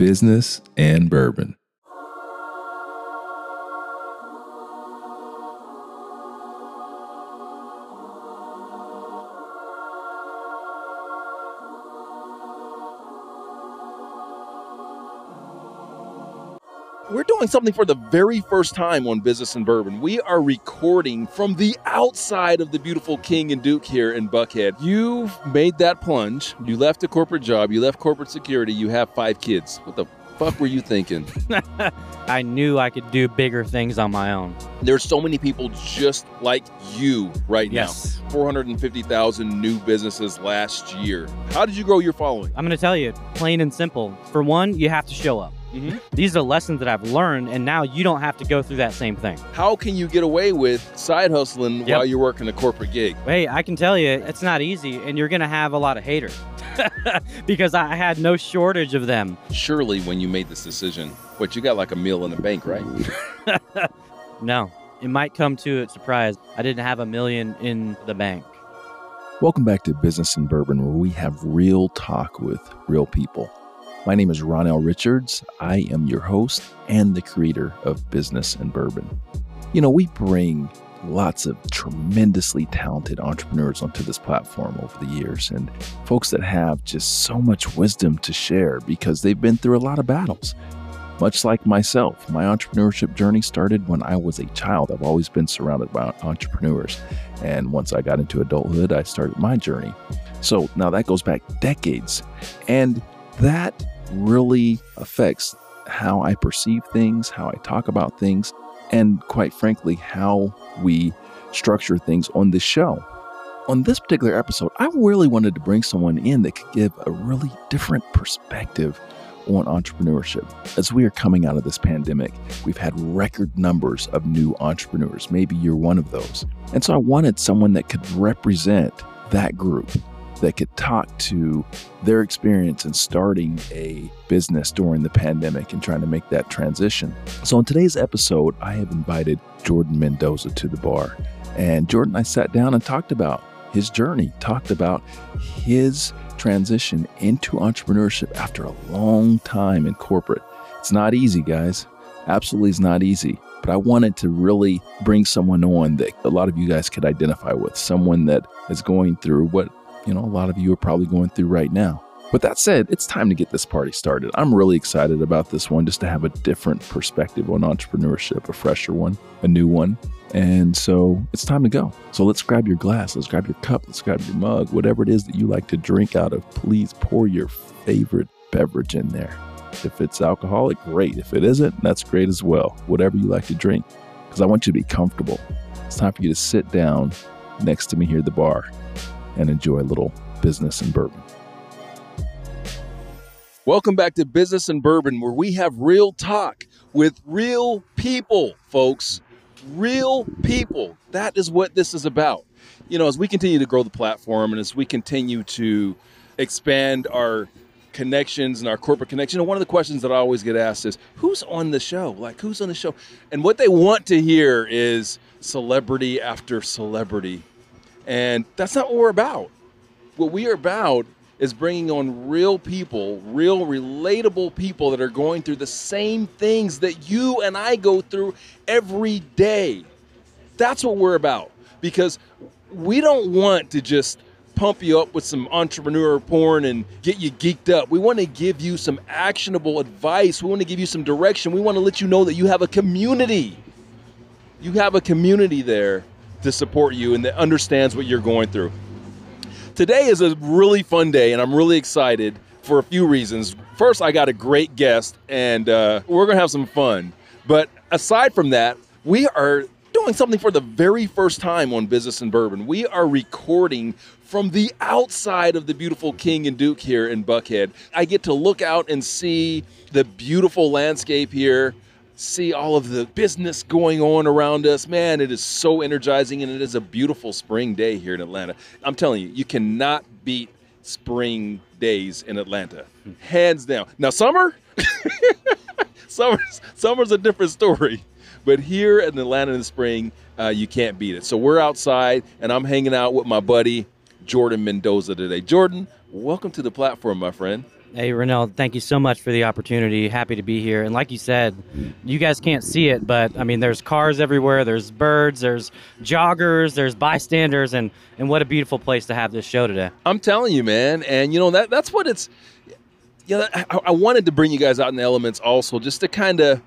Business and Bourbon. We're doing something for the very first time on Business and Bourbon. We are recording from the outside of the beautiful King and Duke here in Buckhead. You've made that plunge. You left a corporate job. You left corporate security. You have 5 kids. What the fuck were you thinking? I knew I could do bigger things on my own. There's so many people just like you right now. 450,000 new businesses last year. How did you grow your following? I'm going to tell you, plain and simple. For one, you have to show up. Mm-hmm. These are lessons that I've learned, and now you don't have to go through that same thing. How can you get away with side hustling while you're working a corporate gig? Hey, I can tell you, it's not easy, and you're going to have a lot of haters because I had no shortage of them. Surely when you made this decision, what, you got like a meal in the bank, right? No, it might come to a surprise. I didn't have $1 million in the bank. Welcome back to Business and Bourbon, where we have real talk with real people. My name is Ronel Richards. I am your host and the creator of Business and Bourbon. You know, we bring lots of tremendously talented entrepreneurs onto this platform over the years, and folks that have just so much wisdom to share because they've been through a lot of battles. Much like myself, my entrepreneurship journey started when I was a child. I've always been surrounded by entrepreneurs. And once I got into adulthood, I started my journey. So now that goes back decades. And that really affects how I perceive things, how I talk about things, and quite frankly, how we structure things on this show. On this particular episode, I really wanted to bring someone in that could give a really different perspective on entrepreneurship. As we are coming out of this pandemic, we've had record numbers of new entrepreneurs. Maybe you're one of those. And so I wanted someone that could represent that group, that could talk to their experience in starting a business during the pandemic and trying to make that transition. So in today's episode, I have invited Jordan Mendoza to the bar. And Jordan and I sat down and talked about his journey, talked about his transition into entrepreneurship after a long time in corporate. It's not easy, guys. Absolutely is not easy. But I wanted to really bring someone on that a lot of you guys could identify with, someone that is going through what a lot of you are probably going through right now. With that said, it's time to get this party started. I'm really excited about this one, just to have a different perspective on entrepreneurship, a fresher one, a new one. And so it's time to go. So let's grab your glass, let's grab your cup, let's grab your mug, whatever it is that you like to drink out of. Please pour your favorite beverage in there. If it's alcoholic, great. If it isn't, that's great as well. Whatever you like to drink, because I want you to be comfortable. It's time for you to sit down next to me here at the bar and enjoy a little Business and Bourbon. Welcome back to Business and Bourbon, where we have real talk with real people, folks. Real people. That is what this is about. You know, as we continue to grow the platform and as we continue to expand our connections and our corporate connection, one of the questions that I always get asked is, who's on the show? Like, who's on the show? And what they want to hear is celebrity after celebrity. And that's not what we're about. What we are about is bringing on real people, real relatable people that are going through the same things that you and I go through every day. That's what we're about, because we don't want to just pump you up with some entrepreneur porn and get you geeked up. We want to give you some actionable advice. We want to give you some direction. We want to let you know that you have a community. You have a community there to support you and that understands what you're going through. Today is a really fun day, and I'm really excited for a few reasons. First, I got a great guest, and we're gonna have some fun. But aside from that, we are doing something for the very first time on Business and Bourbon. We are recording from the outside of the beautiful King and Duke here in Buckhead. I get to look out and see the beautiful landscape here, see all of the business going on around us. Man, it is so energizing, and it is a beautiful spring day here in Atlanta. I'm telling you, you cannot beat spring days in Atlanta, hands down. Now, summer? summer's a different story. But here in Atlanta in the spring, you can't beat it. So we're outside, and I'm hanging out with my buddy, Jordan Mendoza, today. Jordan, welcome to the platform, my friend. Hey, Ronel, thank you so much for the opportunity. Happy to be here. And like you said, you guys can't see it, but I mean, there's cars everywhere. There's birds, there's joggers, there's bystanders. And what a beautiful place to have this show today. I'm telling you, man. And, you know, that's what it's, you know, I wanted to bring you guys out in the elements also, just to kind of,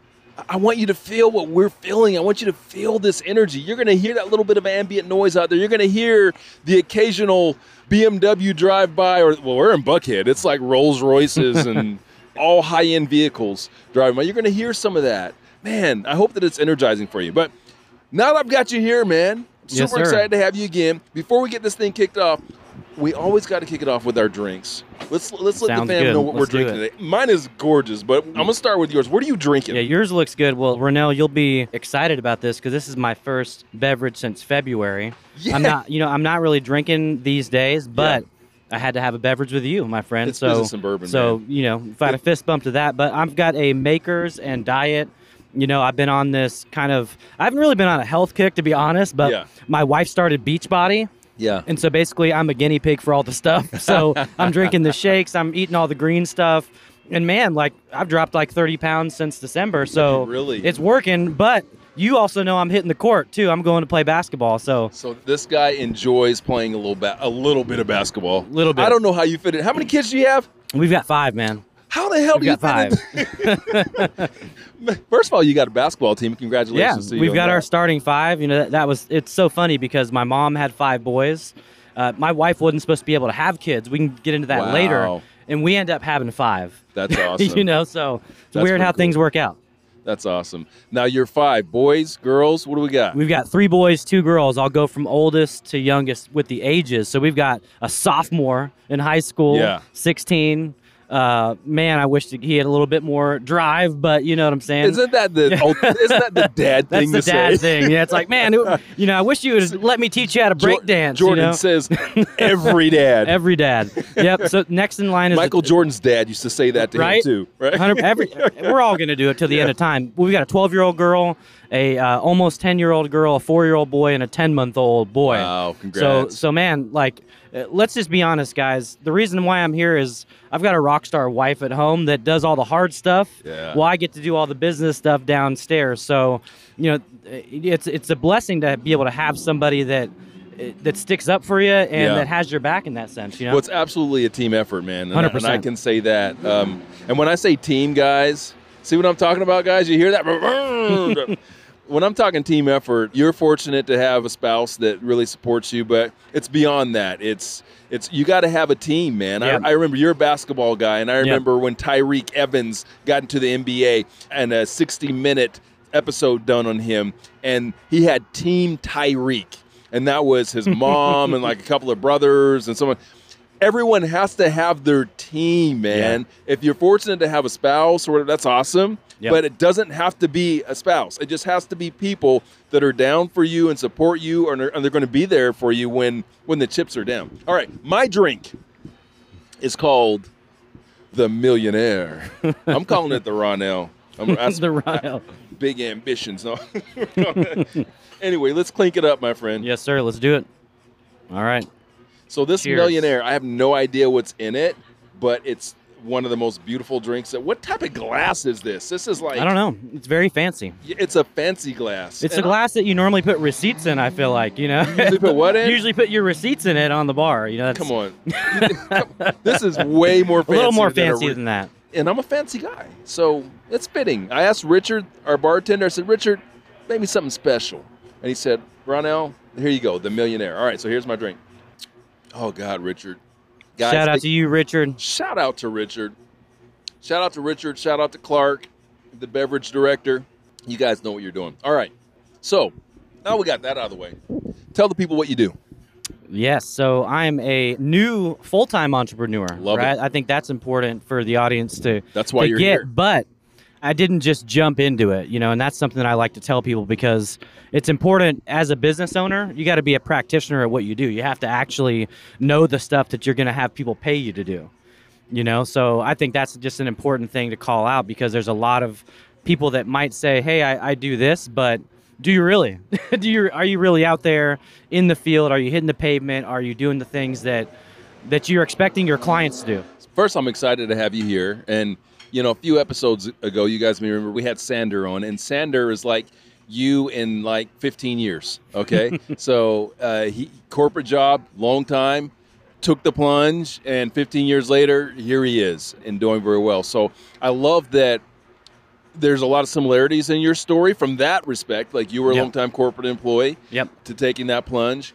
I want you to feel what we're feeling. I want you to feel this energy. You're going to hear that little bit of ambient noise out there. You're going to hear the occasional BMW drive-by, or, well, we're in Buckhead. It's like Rolls Royces and all high-end vehicles driving by. You're going to hear some of that. Man, I hope that it's energizing for you. But now that I've got you here, man, super excited to have you again. Before we get this thing kicked off, we always got to kick it off with our drinks. Let's let the fam know what we're drinking today. Mine is gorgeous, but I'm going to start with yours. What are you drinking? Yeah, yours looks good. Well, Ronel, you'll be excited about this because this is my first beverage since February. Yeah. I'm not really drinking these days, but yeah, I had to have a beverage with you, my friend. It's business and bourbon, man. You know, if I had a fist bump to that. But I've got a Maker's and Diet. You know, I've been on this kind of, I haven't really been on a health kick, to be honest, but yeah, my wife started Beach Body. Yeah. And so basically I'm a guinea pig for all the stuff. So I'm drinking the shakes. I'm eating all the green stuff. And man, like I've dropped like 30 pounds since December. So really, it's working. But you also know I'm hitting the court too. I'm going to play basketball. So this guy enjoys playing a little bit of basketball. A little bit. I don't know how you fit it. How many kids do you have? We've got 5, man. How the hell do you fit in? First of all, you got a basketball team. Congratulations to you. Yeah, we've got our starting 5. You know, it's so funny because my mom had 5 boys. My wife wasn't supposed to be able to have kids. We can get into that later. And we end up having 5. That's awesome. You know, so it's weird how things work out. That's awesome. Now you're 5 boys, girls. What do we got? We've got 3 boys, 2 girls. I'll go from oldest to youngest with the ages. So we've got a sophomore in high school, 16. Man, I wish he had a little bit more drive, but you know what I'm saying? Isn't that the dad thing to say? That's the dad thing. Yeah, it's like, man, I wish you would let me teach you how to break dance. Jordan says, every dad. Every dad. Yep, so next in line is... Michael Jordan's dad used to say that to him too, right? We're all going to do it till the end of time. We've got a 12-year-old girl, a almost 10-year-old girl, a 4-year-old boy, and a 10-month-old boy. Wow, congrats. So man, like... Let's just be honest, guys. The reason why I'm here is I've got a rock star wife at home that does all the hard stuff. Yeah. Well, I get to do all the business stuff downstairs. So, you know, it's a blessing to be able to have somebody that sticks up for you and that has your back in that sense. You know, well, it's absolutely a team effort, man. 100%. And I can say that. And when I say team, guys, see what I'm talking about, guys? You hear that? When I'm talking team effort, you're fortunate to have a spouse that really supports you, but it's beyond that. It's you got to have a team, man. Yeah. I remember you're a basketball guy, and I remember when Tyreek Evans got into the NBA and a 60-minute episode done on him, and he had Team Tyreek, and that was his mom and like a couple of brothers and someone. Everyone has to have their team, man. Yeah. If you're fortunate to have a spouse or whatever, that's awesome. Yep. But it doesn't have to be a spouse. It just has to be people that are down for you and support you, and they're going to be there for you when the chips are down. All right, my drink is called the Millionaire. I'm calling it the Ronel. Big ambitions. No. Anyway, let's clink it up, my friend. Yes, sir. Let's do it. All right. So this Cheers. Millionaire, I have no idea what's in it, but it's one of the most beautiful drinks. What type of glass is this? This is like... I don't know. It's very fancy. It's a fancy glass. It's a glass that you normally put receipts in, I feel like, you know? Usually put what in? Usually put your receipts in it on the bar. You know, that's... Come on. This is way more fancy. A little more fancy than that. And I'm a fancy guy, so it's fitting. I asked Richard, our bartender, I said, Richard, make me something special. And he said, Ronel, here you go, the Millionaire. All right, so here's my drink. Oh, God, Richard. Guys, shout out to you, Richard. Shout out to Richard. Shout out to Richard. Shout out to Clark, the beverage director. You guys know what you're doing. All right. So now we got that out of the way. Tell the people what you do. Yes. So I'm a new full-time entrepreneur. Love it. I think that's important for the audience to get. That's why you're here. But I didn't just jump into it, you know, and that's something that I like to tell people because it's important as a business owner. You got to be a practitioner at what you do. You have to actually know the stuff that you're going to have people pay you to do, you know. So I think that's just an important thing to call out because there's a lot of people that might say, hey, I do this, but do you really? Are you really out there in the field? Are you hitting the pavement? Are you doing the things that that you're expecting your clients to do? First, I'm excited to have you here. And, you know, a few episodes ago, you guys may remember, we had Sander on. And Sander is like you in like 15 years, okay? So he corporate job, long time, took the plunge. And 15 years later, here he is and doing very well. So I love that there's a lot of similarities in your story from that respect. Like you were a long-time corporate employee to taking that plunge.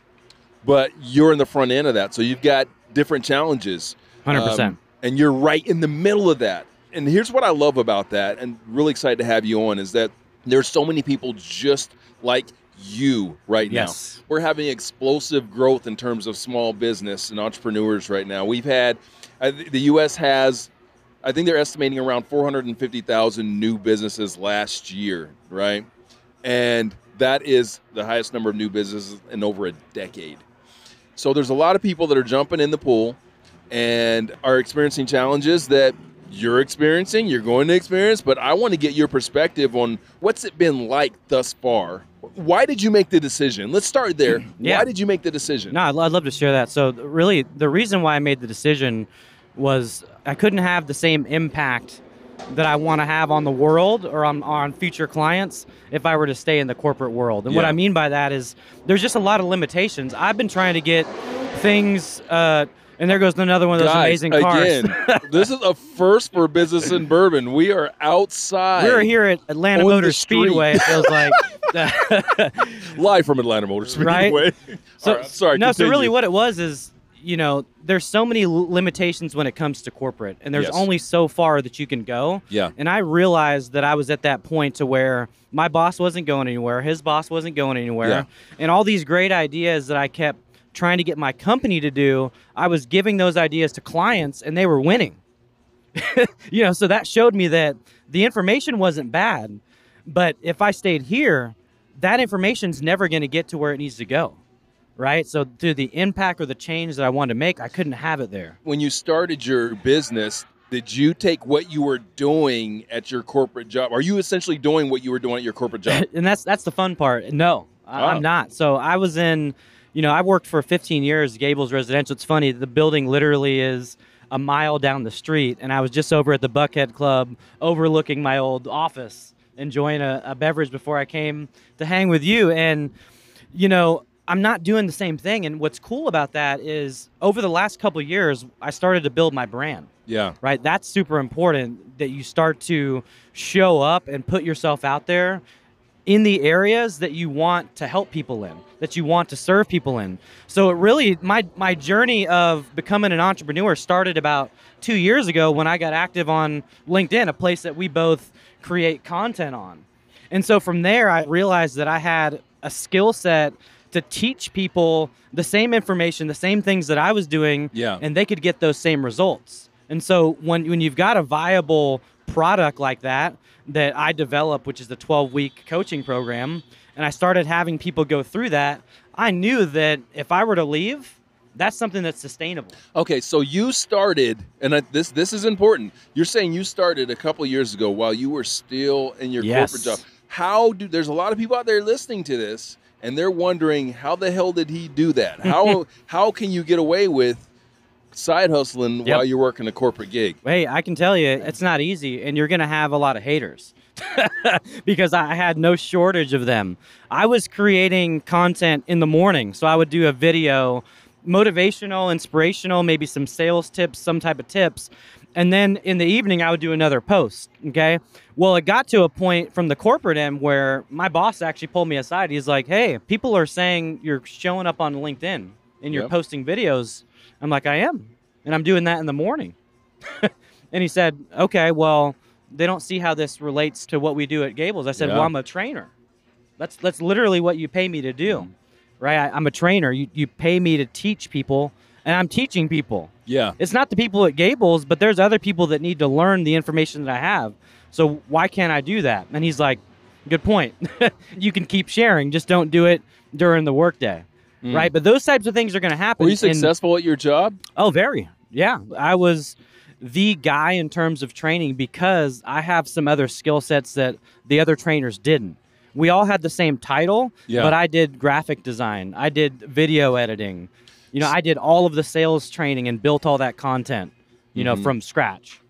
But you're in the front end of that. So you've got different challenges. 100%. And you're right in the middle of that. And here's what I love about that, and really excited to have you on, is that there's so many people just like you right now. We're having explosive growth in terms of small business and entrepreneurs right now. We've had, the U.S. has, I think they're estimating around 450,000 new businesses last year, right? And that is the highest number of new businesses in over a decade. So there's a lot of people that are jumping in the pool and are experiencing challenges that you're experiencing, you're going to experience, but I want to get your perspective on what's it been like thus far. Why did you make the decision? Let's start there. Why did you make the decision? No, I'd love to share that. So really, the reason why I made the decision was I couldn't have the same impact that I want to have on the world or on future clients if I were to stay in the corporate world. And what I mean by that is there's just a lot of limitations. I've been trying to get things, and there goes another one of those amazing cars. Again, this is a first for Business and Bourbon. We are outside. We're here at Atlanta Motor Speedway, it feels like. Live from Atlanta Motor Speedway. Right? So, right, sorry, no, continue. So really what it was is, you know, there's so many limitations when it comes to corporate, and there's only so far that you can go. Yeah. And I realized that I was at that point to where my boss wasn't going anywhere, his boss wasn't going anywhere, and all these great ideas that I kept trying to get my company to do, I was giving those ideas to clients, and they were winning. You know, so that showed me that the information wasn't bad, but if I stayed here, that information's never going to get to where it needs to go. Right? So through the impact or the change that I wanted to make, I couldn't have it there. When you started your business, did you take what you were doing at your corporate job? Are you essentially doing what you were doing at your corporate job? And that's the fun part. No, I'm not. So I was in, you know, I worked for 15 years, Gables Residential. It's funny, the building literally is a mile down the street. And I was just over at the Buckhead Club overlooking my old office, enjoying a beverage before I came to hang with you. And, you know, I'm not doing the same thing. And what's cool about that is over the last couple of years, I started to build my brand. Yeah. Right. That's super important, that you start to show up and put yourself out there in the areas that you want to help people in, that you want to serve people in. So it really, my journey of becoming an entrepreneur started about 2 years ago when I got active on LinkedIn, a place that we both create content on. And so from there, I realized that I had a skill set to teach people the same information, the same things that I was doing, and they could get those same results. And so when you've got a viable product like that I developed, which is the 12-week coaching program, and I started having people go through that, I knew that if I were to leave, that's something that's sustainable. Okay, so you started, and this is important, you're saying you started a couple of years ago while you were still in your corporate job. There's a lot of people out there listening to this, and they're wondering, how the hell did he do that? How can you get away with side hustling while you're working a corporate gig? Hey, I can tell you, it's not easy, and you're going to have a lot of haters because I had no shortage of them. I was creating content in the morning, so I would do a video, motivational, inspirational, maybe some sales tips, some type of tips. And then in the evening, I would do another post, okay? Well, it got to a point from the corporate end where my boss actually pulled me aside. He's like, hey, people are saying you're showing up on LinkedIn and you're posting videos. I'm like, I am. And I'm doing that in the morning. And he said, okay, well, they don't see how this relates to what we do at Gables. I said, well, I'm a trainer. That's literally what you pay me to do, right? I'm a trainer. You pay me to teach people. And I'm teaching people. Yeah. It's not the people at Gables, but there's other people that need to learn the information that I have. So why can't I do that? And he's like, good point. You can keep sharing. Just don't do it during the workday. Mm. Right. But those types of things are going to happen. Were you successful at your job? Oh, very. Yeah. I was the guy in terms of training because I have some other skill sets that the other trainers didn't. We all had the same title, but I did graphic design. I did video editing. You know, I did all of the sales training and built all that content, you know, from scratch.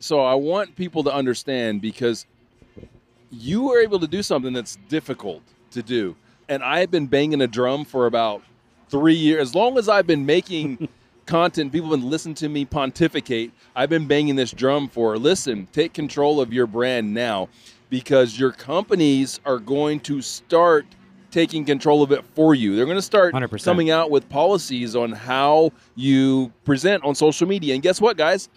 So I want people to understand, because you were able to do something that's difficult to do. And I've been banging a drum for about 3 years. As long as I've been making content, people have been listening to me pontificate. I've been banging this drum for, listen, take control of your brand now, because your companies are going to start taking control of it for you. They're going to start 100%. Coming out with policies on how you present on social media. And guess what, guys?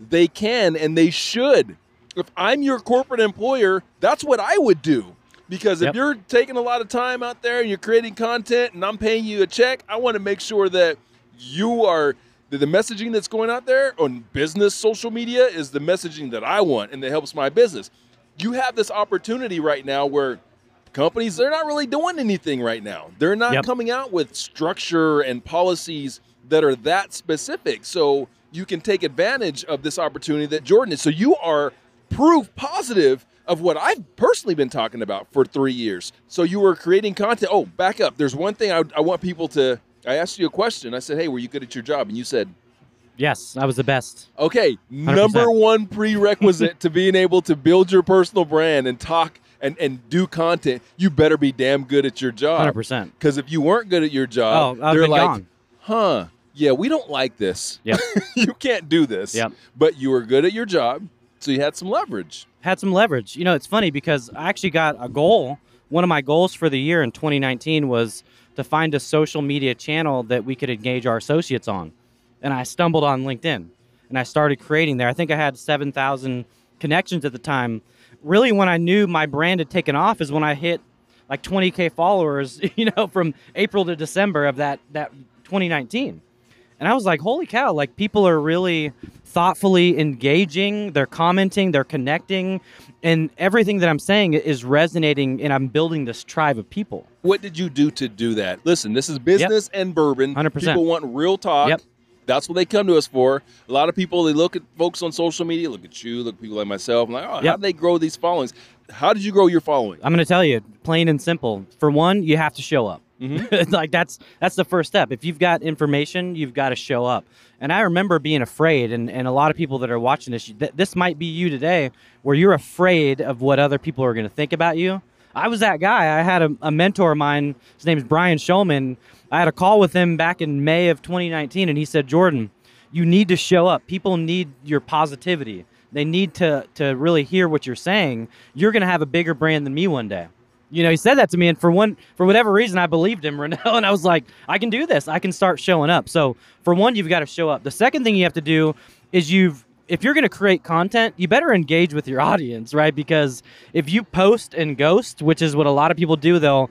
They can and they should. If I'm your corporate employer, that's what I would do. Because if you're taking a lot of time out there and you're creating content and I'm paying you a check, I want to make sure that you are, that the messaging that's going out there on business social media is the messaging that I want and that helps my business. You have this opportunity right now where companies, they're not really doing anything right now. They're not coming out with structure and policies that are that specific. So you can take advantage of this opportunity that Jordan is. So you are proof positive of what I've personally been talking about for 3 years. So you were creating content. Oh, back up. There's one thing I want people to, I asked you a question. I said, hey, were you good at your job? And you said, yes, I was the best. Okay. 100%. Number one prerequisite to being able to build your personal brand and talk and do content, you better be damn good at your job. 100%. Because if you weren't good at your job, they're like, gone. Huh, yeah, we don't like this. Yep. You can't do this. Yep. But you were good at your job, so you had some leverage. Had some leverage. You know, it's funny because I actually got a goal. One of my goals for the year in 2019 was to find a social media channel that we could engage our associates on. And I stumbled on LinkedIn and I started creating there. I think I had 7,000 connections at the time. Really, when I knew my brand had taken off is when I hit like 20K followers, you know, from April to December of that 2019. And I was like, holy cow, like people are really thoughtfully engaging, they're commenting, they're connecting, and everything that I'm saying is resonating, and I'm building this tribe of people. What did you do to do that? Listen, this is business and bourbon. 100%. People want real talk. Yep. That's what they come to us for. A lot of people, they look at folks on social media, look at you, look at people like myself, I'm like, oh, how do they grow these followings? How did you grow your following? I'm going to tell you, plain and simple. For one, you have to show up. Mm-hmm. Like that's the first step. If you've got information, you've got to show up. And I remember being afraid, and a lot of people that are watching this, this might be you today, where you're afraid of what other people are going to think about you. I was that guy. I had a mentor of mine. His name is Brian Shulman. I had a call with him back in May of 2019, and he said, Jordan, you need to show up. People need your positivity. They need to really hear what you're saying. You're going to have a bigger brand than me one day. You know, he said that to me, and for whatever reason, I believed him, Ronel, and I was like, I can do this. I can start showing up. So, for one, you've got to show up. The second thing you have to do is if you're going to create content, you better engage with your audience, right? Because if you post and ghost, which is what a lot of people do, they'll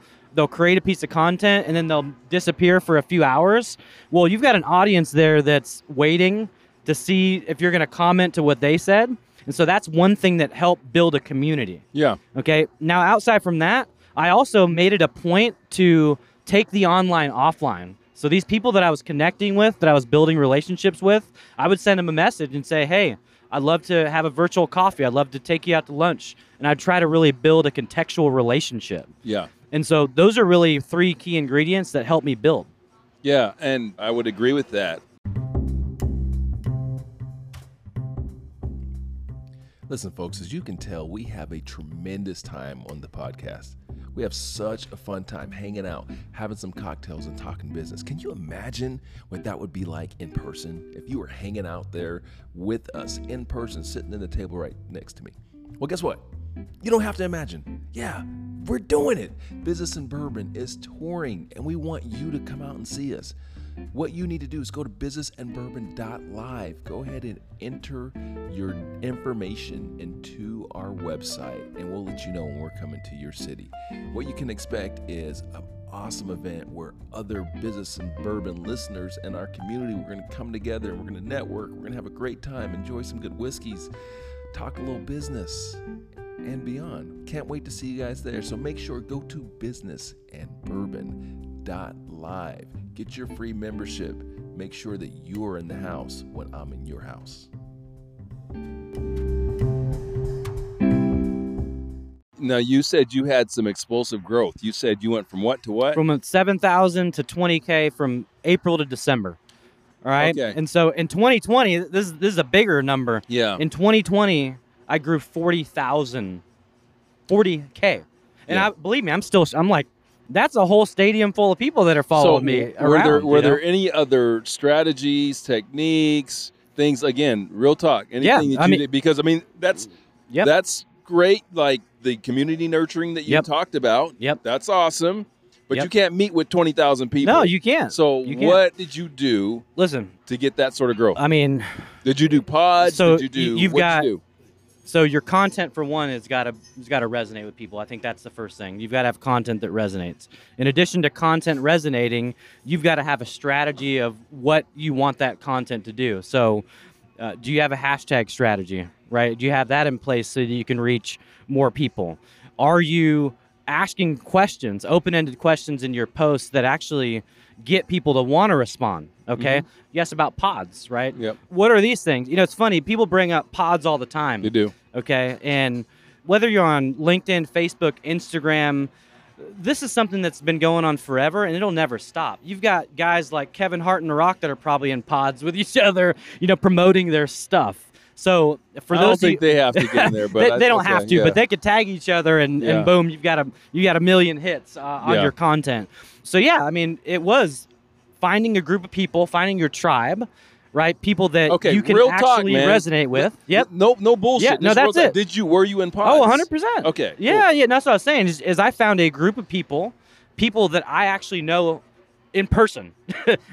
create a piece of content, and then they'll disappear for a few hours. Well, you've got an audience there that's waiting to see if you're going to comment to what they said. And so that's one thing that helped build a community. Yeah. Okay. Now, outside from that, I also made it a point to take the online offline. So these people that I was connecting with, that I was building relationships with, I would send them a message and say, hey, I'd love to have a virtual coffee. I'd love to take you out to lunch. And I'd try to really build a contextual relationship. Yeah. And so those are really three key ingredients that helped me build. Yeah. And I would agree with that. Listen, folks, as you can tell, we have a tremendous time on the podcast. We have such a fun time hanging out, having some cocktails and talking business. Can you imagine what that would be like in person? If you were hanging out there with us in person, sitting at the table right next to me. Well, guess what? You don't have to imagine. Yeah, we're doing it. Business and Bourbon is touring, and we want you to come out and see us. What you need to do is go to businessandbourbon.live. Go ahead and enter your information into our website, and we'll let you know when we're coming to your city. What you can expect is an awesome event where other Business and Bourbon listeners and our community, we're going to come together, and we're going to network, we're going to have a great time, enjoy some good whiskeys, talk a little business, and beyond. Can't wait to see you guys there. So make sure, go to businessandbourbon.live. Get your free membership. Make sure that you're in the house when I'm in your house. Now, you said you had some explosive growth. You said you went from what to what? From 7,000 to 20K from April to December. All right. Okay. And so in 2020, this is a bigger number. Yeah. In 2020, I grew 40,000, 40K. And yeah. I'm like, that's a whole stadium full of people that are following me around. Were there any other strategies, techniques, things? Again, real talk. Anything that you did? Because, I mean, that's great. Like the community nurturing that you talked about. Yep. That's awesome. But you can't meet with 20,000 people. No, you can't. So what did you do? Listen, to get that sort of growth? I mean, did you do pods? So So your content, for one, has got to resonate with people. I think that's the first thing. You've got to have content that resonates. In addition to content resonating, you've got to have a strategy of what you want that content to do. So do you have a hashtag strategy, right? Do you have that in place so that you can reach more people? Are you asking questions, open-ended questions in your posts that actually get people to want to respond? Okay. Mm-hmm. Yes, about pods, right? Yep. What are these things? You know, it's funny. People bring up pods all the time. They do. Okay. And whether you're on LinkedIn, Facebook, Instagram, this is something that's been going on forever, and it'll never stop. You've got guys like Kevin Hart and The Rock that are probably in pods with each other, you know, promoting their stuff. So for those, I don't think they have to get in there, but they don't have to. But they could tag each other, and boom, you got a million hits on your content. So yeah, I mean, it was finding a group of people, finding your tribe, right? People that you can actually resonate with. Yep. No bullshit. Yeah, no, that's it. Were you in pods? Oh, 100%. Okay. Yeah, cool. Yeah. That's what I was saying. Is I found a group of people that I actually know in person.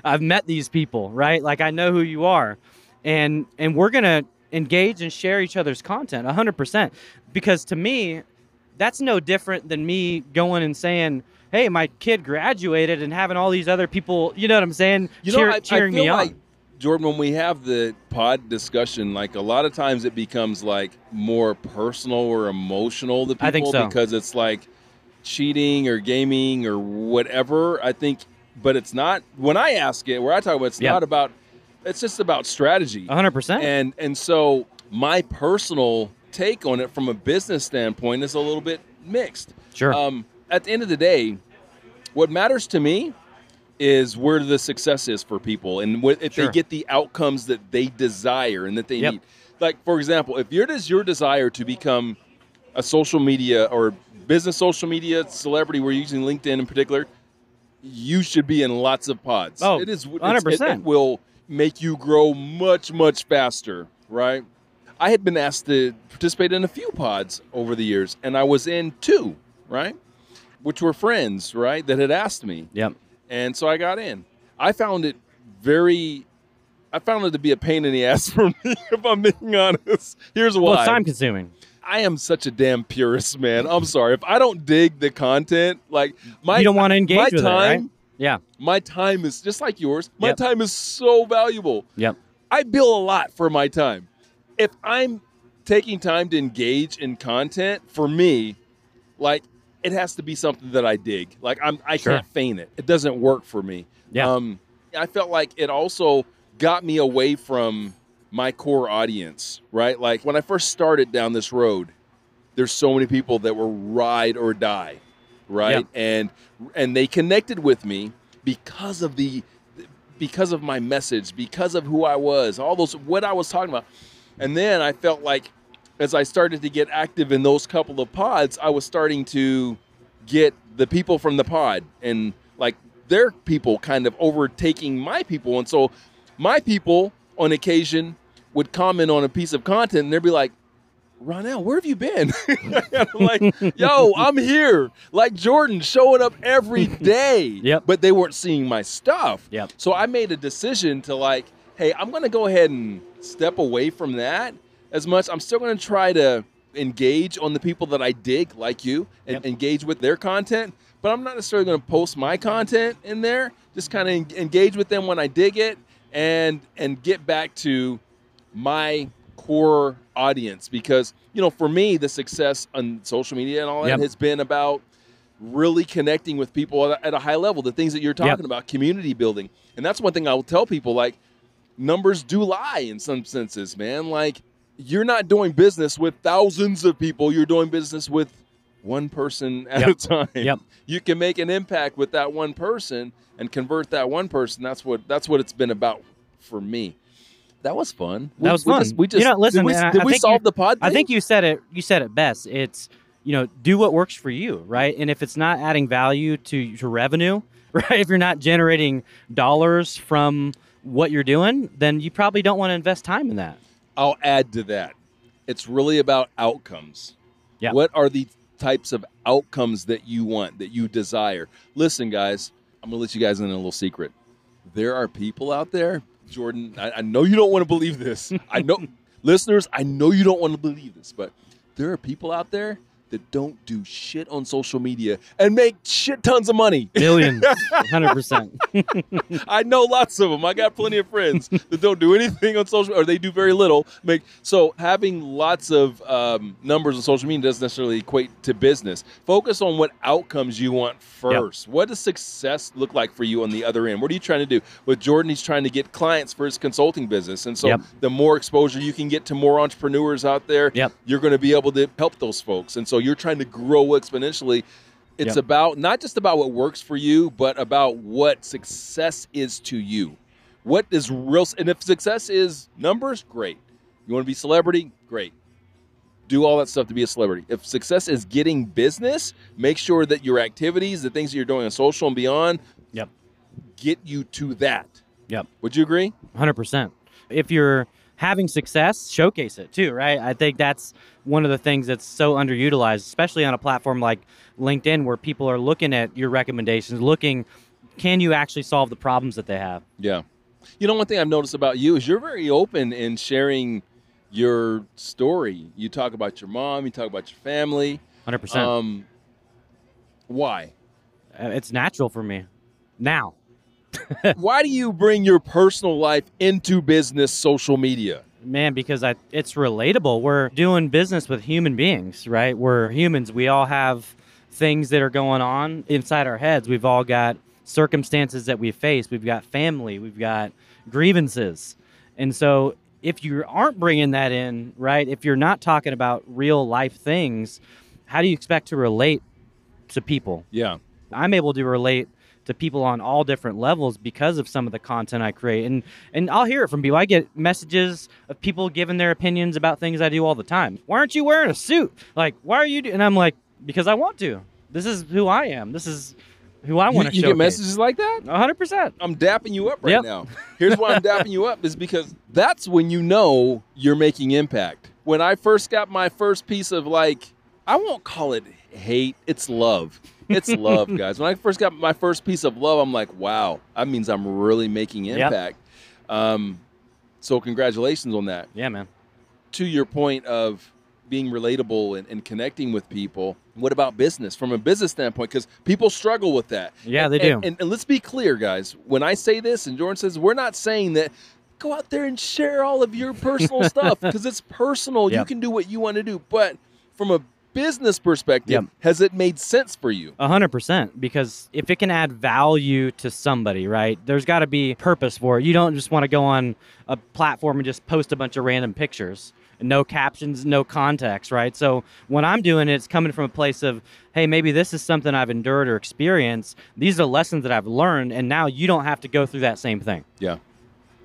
I've met these people, right? Like I know who you are, and we're gonna engage and share each other's content 100%, because to me, that's no different than me going and saying, hey, my kid graduated, and having all these other people, you know what I'm saying, cheering me on. Like, Jordan, when we have the pod discussion, like a lot of times it becomes like more personal or emotional to people, I think so, because it's like cheating or gaming or whatever, I think. But it's not, when I ask it, where I talk about, it's not about. It's just about strategy. 100%. And so my personal take on it from a business standpoint is a little bit mixed. Sure. At the end of the day, what matters to me is where the success is for people, and if they get the outcomes that they desire and that they need. Like, for example, if your desire to become a social media or business social media celebrity, we're using LinkedIn in particular, you should be in lots of pods. Oh, it is 100%. It will make you grow much, much faster, right? I had been asked to participate in a few pods over the years, and I was in two, right? Which were friends, right, that had asked me. Yep. And so I got in. I found it to be a pain in the ass for me, if I'm being honest. Here's why. Well, it's time consuming. I am such a damn purist, man. I'm sorry. If I don't dig the content, like you don't want to engage with time, it, right? Yeah. My time is just like yours. My time is so valuable. Yep. I bill a lot for my time. If I'm taking time to engage in content, for me, like it has to be something that I dig. Like I can't feign it. It doesn't work for me. Yeah. I felt like it also got me away from my core audience, right? Like when I first started down this road, there's so many people that were ride or die. Right. Yeah. And they connected with me because of my message, because of who I was, what I was talking about. And then I felt like as I started to get active in those couple of pods, I was starting to get the people from the pod and like their people kind of overtaking my people. And so my people on occasion would comment on a piece of content and they'd be like, Ronel, where have you been? Like, yo, I'm here. Like Jordan showing up every day. Yep. But they weren't seeing my stuff. Yep. So I made a decision to like, hey, I'm going to go ahead and step away from that as much. I'm still going to try to engage on the people that I dig, like you, and engage with their content. But I'm not necessarily going to post my content in there. Just kind of engage with them when I dig it and get back to my core audience, because you know, for me, the success on social media and all that has been about really connecting with people at a high level. The things that you're talking about, community building, and that's one thing I will tell people: like, numbers do lie in some senses, man. Like, you're not doing business with thousands of people; you're doing business with one person at a time. Yep. You can make an impact with that one person and convert that one person. That's what it's been about for me. That was fun. Did we solve the pod thing? I think you said it best. It's, do what works for you, right? And if it's not adding value to revenue, right? If you're not generating dollars from what you're doing, then you probably don't want to invest time in that. I'll add to that. It's really about outcomes. Yep. What are the types of outcomes that you want, that you desire? Listen, guys, I'm going to let you guys in a little secret. There are people out there, Jordan, I know you don't want to believe this. I know, listeners, I know you don't want to believe this, but there are people out there that don't do shit on social media and make shit tons of money. Millions, 100%. I know lots of them. I got plenty of friends that don't do anything on social, or they do very little. So having lots of numbers on social media doesn't necessarily equate to business. Focus on what outcomes you want first. Yep. What does success look like for you on the other end? What are you trying to do? With Jordan, he's trying to get clients for his consulting business. And so the more exposure you can get to more entrepreneurs out there, you're going to be able to help those folks. And so you're trying to grow exponentially. It's about not just about what works for you, but about what success is to you. What is real? And if success is numbers, great. You want to be a celebrity? Great. Do all that stuff to be a celebrity. If success is getting business, make sure that your activities, the things that you're doing on social and beyond, get you to that. Yep. Would you agree? 100%. If you're having success, showcase it too, right? I think that's one of the things that's so underutilized, especially on a platform like LinkedIn, where people are looking at your recommendations, can you actually solve the problems that they have? Yeah. One thing I've noticed about you is you're very open in sharing your story. You talk about your mom, you talk about your family. 100%. Why? It's natural for me now. Why do you bring your personal life into business social media? Man, because it's relatable. We're doing business with human beings, right? We're humans. We all have things that are going on inside our heads. We've all got circumstances that we face. We've got family. We've got grievances. And so if you aren't bringing that in, right, if you're not talking about real life things, how do you expect to relate to people? Yeah. I'm able to relate to people on all different levels because of some of the content I create. And I'll hear it from people. I get messages of people giving their opinions about things I do all the time. Why aren't you wearing a suit? Like, why are you? And I'm like, because I want to. This is who I am. This is who I want to showcase. You get messages like that? 100%. I'm dapping you up right now. Here's why I'm dapping you up is because that's when you know you're making impact. When I first got my first piece of I won't call it hate. It's love. It's love, guys. When I first got my first piece of love, I'm like, wow, that means I'm really making impact. Yep. So congratulations on that. Yeah, man. To your point of being relatable and connecting with people, what about business from a business standpoint? Because people struggle with that. Yeah, they do. And let's be clear, guys. When I say this and Jordan says, we're not saying that go out there and share all of your personal stuff because it's personal. Yep. You can do what you want to do. But from a business perspective, has it made sense for you? 100%, because if it can add value to somebody, right, there's got to be purpose for it. You don't just want to go on a platform and just post a bunch of random pictures, no captions, no context, right? So when I'm doing it, it's coming from a place of, hey, maybe this is something I've endured or experienced. These are lessons that I've learned, and now you don't have to go through that same thing. Yeah.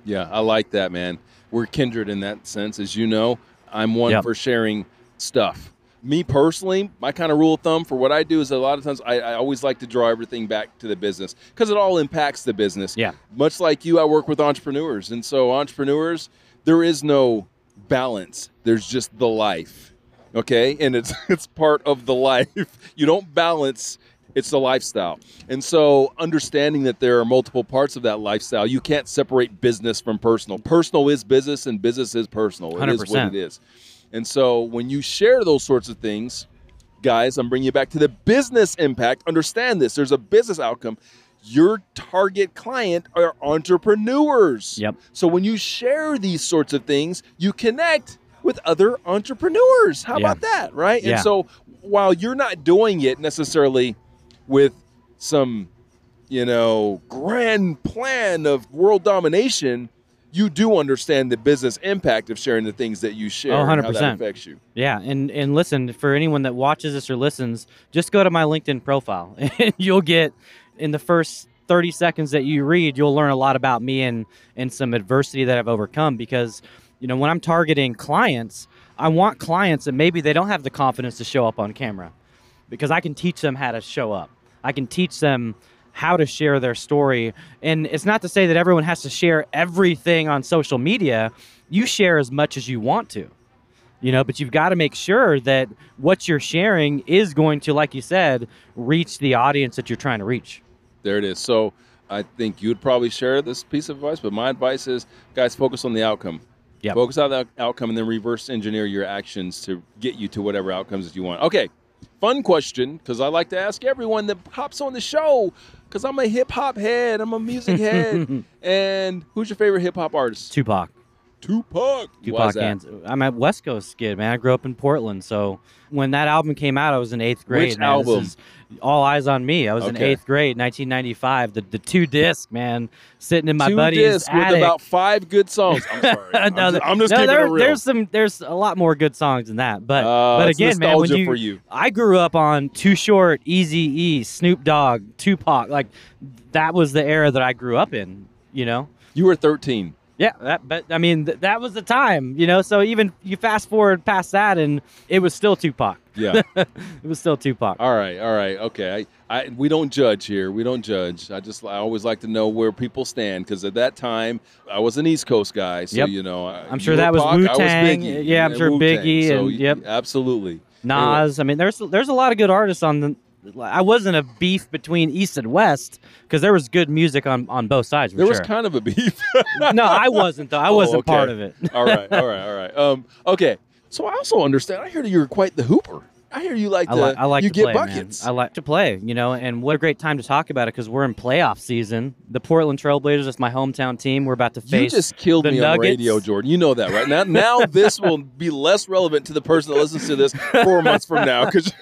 Yeah, I like that, man. We're kindred in that sense. As you know, I'm one for sharing stuff. Me personally, my kind of rule of thumb for what I do is a lot of times I always like to draw everything back to the business because it all impacts the business. Yeah. Much like you, I work with entrepreneurs. And so entrepreneurs, there is no balance. There's just the life. Okay? And it's part of the life. You don't balance. It's the lifestyle. And so understanding that there are multiple parts of that lifestyle, you can't separate business from personal. Personal is business and business is personal. 100%. It is what it is. And so when you share those sorts of things, guys, I'm bringing you back to the business impact. Understand this. There's a business outcome. Your target client are entrepreneurs. Yep. So when you share these sorts of things, you connect with other entrepreneurs. How about that, right? Yeah. And so while you're not doing it necessarily with some, grand plan of world domination, you do understand the business impact of sharing the things that you share. 100%. And how that affects you. Yeah. And listen, for anyone that watches this or listens, just go to my LinkedIn profile and you'll get in the first 30 seconds that you read, you'll learn a lot about me and some adversity that I've overcome, because, you know, when I'm targeting clients, I want clients that maybe they don't have the confidence to show up on camera, because I can teach them how to show up. I can teach them how to share their story. And it's not to say that everyone has to share everything on social media. You share as much as you want to, you know, but you've got to make sure that what you're sharing is going to, like you said, reach the audience that you're trying to reach. There it is. So I think you'd probably share this piece of advice, but my advice is, guys, focus on the outcome. Yep. Focus on the outcome and then reverse engineer your actions to get you to whatever outcomes that you want. Okay. Fun question, because I like to ask everyone that hops on the show, because I'm a hip-hop head. I'm a music head. And who's your favorite hip-hop artist? Tupac. I'm a West Coast kid, man. I grew up in Portland. So when that album came out, I was in 8th grade. Which album? All Eyes on Me. I was in 8th grade, 1995. The two-disc, man, sitting in my buddy's attic. With about 5 good songs. I'm sorry. I'm just keeping it real. There's a lot more good songs than that. But again, man, when you, I grew up on Too Short, Eazy-E, Snoop Dogg, Tupac. Like, that was the era that I grew up in, you know? You were 13. Yeah, that was the time, you know. So even you fast forward past that, and it was still Tupac. Yeah, it was still Tupac. All right, okay. We don't judge here. We don't judge. I always like to know where people stand, because at that time I was an East Coast guy, so yep. You know, I'm sure that was Wu-Tang. Yeah, I'm sure Wu-Tang, Biggie, so, and yep, absolutely Nas. Anyway. I mean, there's a lot of good artists on the. I wasn't a beef between East and West, because there was good music on both sides. There was kind of a beef. No, I wasn't, though. I wasn't part of it. All right. Okay. So I also understand. I hear that you're quite the hooper. I hear you like to play. You get buckets. I like to play, you know, and what a great time to talk about it, because we're in playoff season. The Portland Trailblazers, that's my hometown team. We're about to face the Nuggets. You just killed me on radio, Jordan. You know that, right? Now this will be less relevant to the person that listens to this 4 months from now, because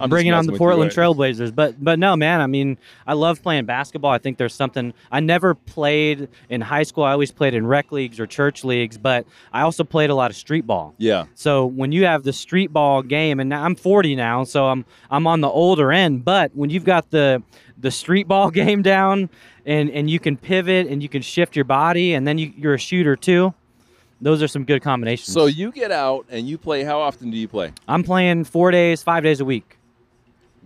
I'm bringing on the Portland Trailblazers. But no, man, I mean, I love playing basketball. I think there's something. I never played in high school. I always played in rec leagues or church leagues, but I also played a lot of street ball. Yeah. So when you have the street ball game, and now I'm 40 now, so I'm on the older end. But when you've got the street ball game down, and you can pivot and you can shift your body, and then you're a shooter too, those are some good combinations. So you get out and you play. How often do you play? I'm playing 5 days a week.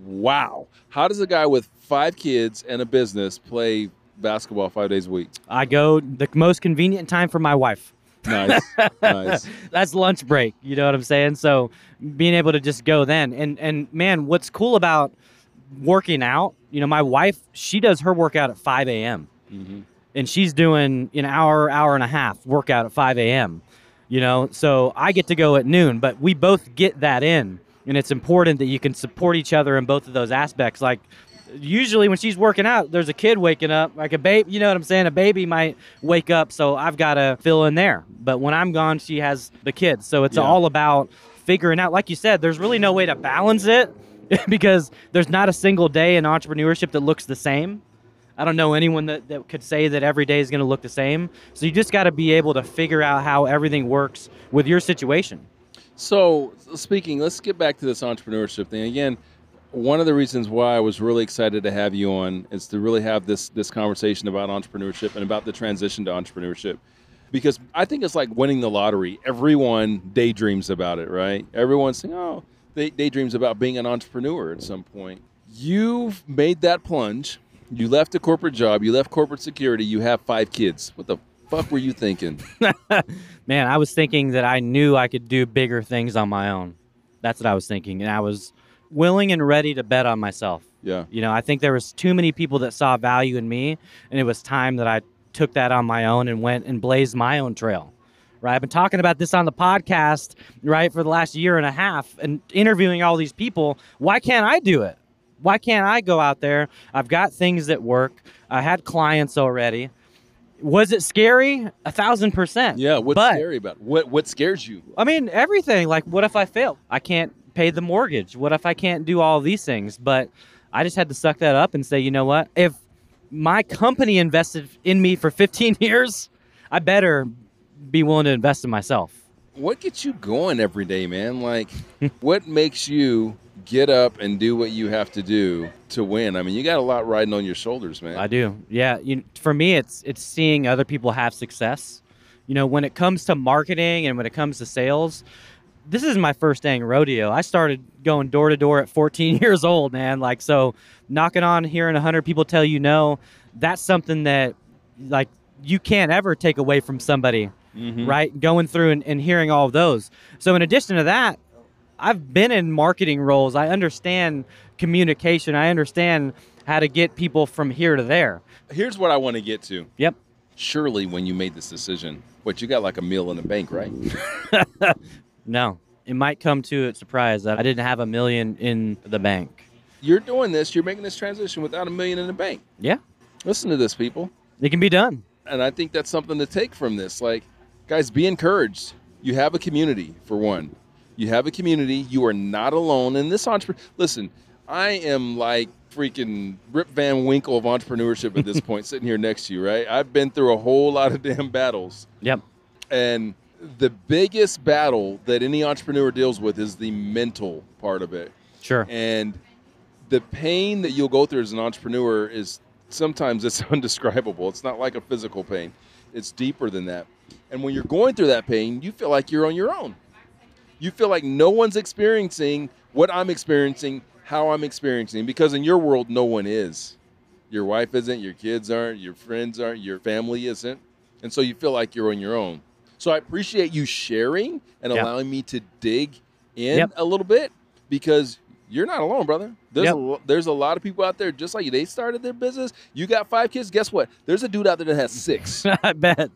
Wow. How does a guy with 5 kids and a business play basketball 5 days a week? I go the most convenient time for my wife. Nice. That's lunch break. You know what I'm saying? So being able to just go then. And man, what's cool about working out, you know, my wife, she does her workout at 5 a.m. Mm-hmm. And she's doing an hour and a half workout at 5 a.m., you know, so I get to go at noon, but we both get that in. And it's important that you can support each other in both of those aspects. Like, usually when she's working out, there's a kid waking up, like a baby, you know what I'm saying? A baby might wake up, so I've got to fill in there. But when I'm gone, she has the kids. So it's all about figuring out, like you said, there's really no way to balance it because there's not a single day in entrepreneurship that looks the same. I don't know anyone that could say that every day is going to look the same. So you just got to be able to figure out how everything works with your situation. So let's get back to this entrepreneurship thing again. One of the reasons why I was really excited to have you on is to really have this conversation about entrepreneurship and about the transition to entrepreneurship, because I think it's like winning the lottery. Everyone daydreams about it, right? Everyone's saying, oh, they daydreams about being an entrepreneur at some point. You've made that plunge. You left a corporate job. You left corporate security. You have 5 kids. What the fuck were you thinking? Man, I was thinking that I knew I could do bigger things on my own. That's what I was thinking. And I was willing and ready to bet on myself. Yeah. You know, I think there was too many people that saw value in me, and it was time that I took that on my own and went and blazed my own trail. Right? I've been talking about this on the podcast, right, for the last year and a half and interviewing all these people. Why can't I do it? Why can't I go out there? I've got things that work. I had clients already. Was it scary? 1,000%. Yeah, what's scary about it? What scares you? I mean, everything. Like, what if I fail? I can't pay the mortgage. What if I can't do all these things? But I just had to suck that up and say, you know what? If my company invested in me for 15 years, I better be willing to invest in myself. What gets you going every day, man? Like, what makes you get up and do what you have to do to win? I mean, you got a lot riding on your shoulders, man. I do. Yeah. For me, it's seeing other people have success. You know, when it comes to marketing and when it comes to sales, this is my first dang rodeo. I started going door to door at 14 years old, man. Like, so knocking on, hearing 100 people tell you no, that's something that, like, you can't ever take away from somebody. Mm-hmm. Right? Going through and hearing all of those. So in addition to that, I've been in marketing roles. I understand communication. I understand how to get people from here to there. Here's what I want to get to. Yep. Surely when you made this decision, what, you got like a meal in the bank, right? No. It might come to a surprise that I didn't have $1 million in the bank. You're doing this. You're making this transition without $1 million in the bank. Yeah. Listen to this, people. It can be done. And I think that's something to take from this. Like, guys, be encouraged. You have a community, for one. You have a community. You are not alone. And this entrepreneur, listen, I am like freaking Rip Van Winkle of entrepreneurship at this point, sitting here next to you, right? I've been through a whole lot of damn battles. Yep. And the biggest battle that any entrepreneur deals with is the mental part of it. Sure. And the pain that you'll go through as an entrepreneur is sometimes it's undescribable. It's not like a physical pain. It's deeper than that. And when you're going through that pain, you feel like you're on your own. You feel like no one's experiencing what I'm experiencing, how I'm experiencing, because in your world, no one is. Your wife isn't, your kids aren't, your friends aren't, your family isn't. And so you feel like you're on your own. So I appreciate you sharing and allowing me to dig in a little bit, because you're not alone, brother. There's a lot of people out there just like you. They started their business. You got 5 kids. Guess what? There's a dude out there that has 6. I bet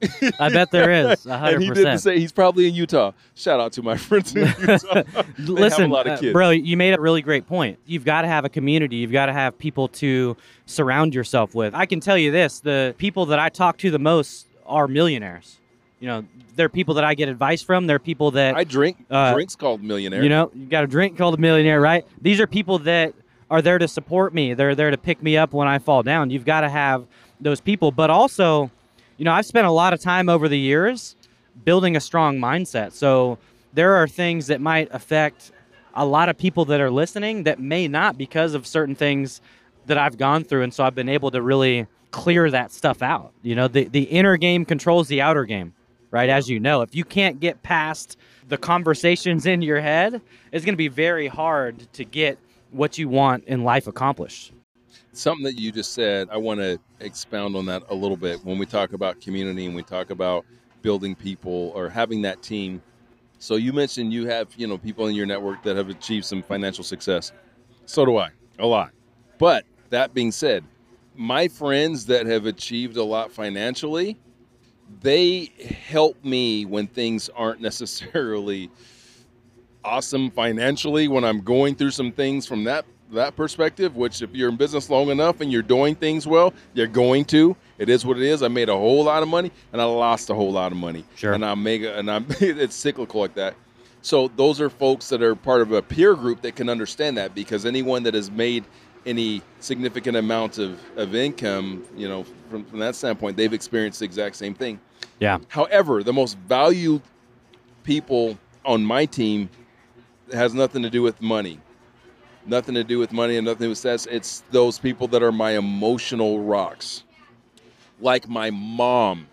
there is. 100%. And he didn't say he's probably in Utah. Shout out to my friends in Utah. Listen, have a lot of kids. Bro, you made a really great point. You've got to have a community. You've got to have people to surround yourself with. I can tell you this. The people that I talk to the most are millionaires. You know, they're people that I get advice from. They're people that I drink drinks called Millionaire. You know, you got a drink called a Millionaire, right? These are people that are there to support me. They're there to pick me up when I fall down. You've got to have those people. But also, you know, I've spent a lot of time over the years building a strong mindset. So there are things that might affect a lot of people that are listening that may not, because of certain things that I've gone through. And so I've been able to really clear that stuff out. You know, the inner game controls the outer game. Right. As you know, if you can't get past the conversations in your head, it's going to be very hard to get what you want in life accomplished. Something that you just said, I want to expound on that a little bit. When we talk about community and we talk about building people or having that team. So you mentioned you have, you know, people in your network that have achieved some financial success. So do I, a lot. But that being said, my friends that have achieved a lot financially, they help me when things aren't necessarily awesome financially, when I'm going through some things from that perspective, which if you're in business long enough and you're doing things well, you're going to. It is what it is. I made a whole lot of money and I lost a whole lot of money. Sure. It's cyclical like that. So those are folks that are part of a peer group that can understand that, because anyone that has made any significant amount of income, you know, from that standpoint, they've experienced the exact same thing. Yeah. However, the most valued people on my team has nothing to do with money. Nothing to do with money and nothing with stats. It's those people that are my emotional rocks. Like my mom.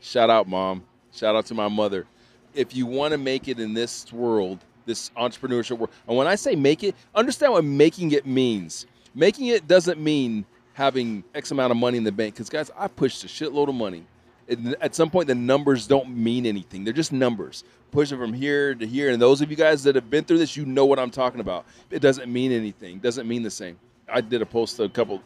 Shout out, Mom. Shout out to my mother. If you want to make it in this world, this entrepreneurship world. And when I say make it, understand what making it means. Making it doesn't mean having X amount of money in the bank. Because, guys, I pushed a shitload of money. And at some point, the numbers don't mean anything. They're just numbers. Pushing from here to here. And those of you guys that have been through this, you know what I'm talking about. It doesn't mean anything. It doesn't mean the same. I did a post a couple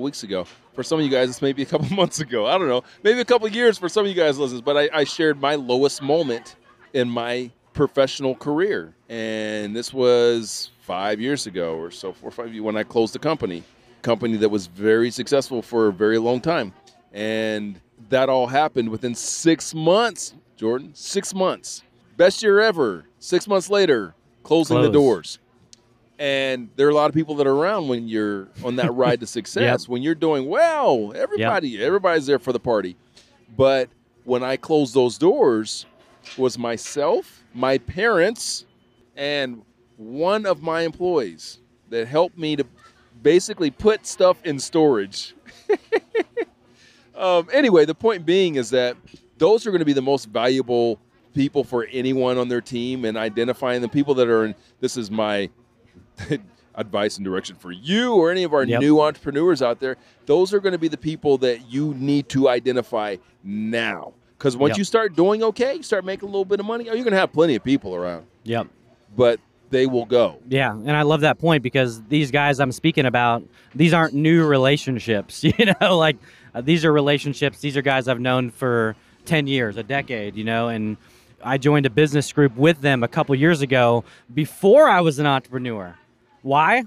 weeks ago. For some of you guys, it's maybe a couple months ago. I don't know. Maybe a couple years for some of you guys listening. But I shared my lowest moment in my professional career, and this was 5 years ago or so, 4 or 5 years, when I closed the company that was very successful for a very long time. And that all happened within 6 months, Jordan. 6 months, best year ever. 6 months later, closing the doors. And there are a lot of people that are around when you're on that ride to success. Yep. When you're doing well, everybody's there for the party. But when I closed those doors was myself, my parents, and one of my employees that helped me to basically put stuff in storage. Anyway, the point being is that those are going to be the most valuable people for anyone on their team, and identifying the people that are in, this is my advice and direction for you or any of our new entrepreneurs out there. Those are going to be the people that you need to identify now. Because once you start doing okay, you start making a little bit of money, oh, you're going to have plenty of people around. Yep. But they will go. Yeah, and I love that point, because these guys I'm speaking about, these aren't new relationships. You know, like these are relationships. These are guys I've known for 10 years, a decade, you know, and I joined a business group with them a couple years ago before I was an entrepreneur. Why?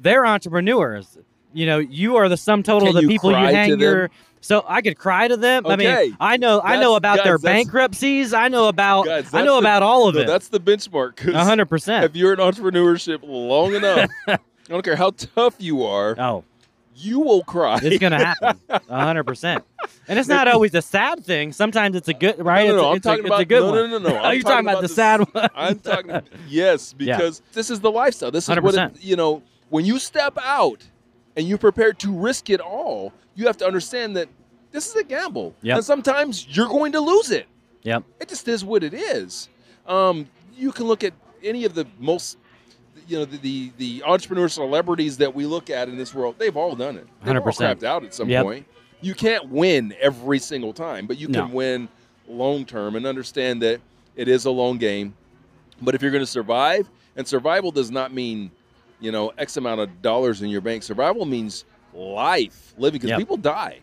They're entrepreneurs. You know, you are the sum total of the people you hang your... So I could cry to them. Okay. I mean, I know about their bankruptcies. I know about all of it. That's the benchmark. 100%. If you're in entrepreneurship long enough, I don't care how tough you are. Oh. You will cry. It's going to happen. 100%. And it's not always a sad thing. Sometimes it's a good, right? I'm talking about a good one. No. Are you talking about the sad one? I'm talking, yes, because this is the lifestyle. This is 100%. When you step out and you're prepared to risk it all, you have to understand that this is a gamble. Yep. And sometimes you're going to lose it. Yep. It just is what it is. You can look at any of the most... the entrepreneur celebrities that we look at in this world, they've all done it. They've 100%. All crapped out at some point. You can't win every single time, but you can win long-term and understand that it is a long game. But if you're going to survive, and survival does not mean, X amount of dollars in your bank. Survival means life, living, because people die.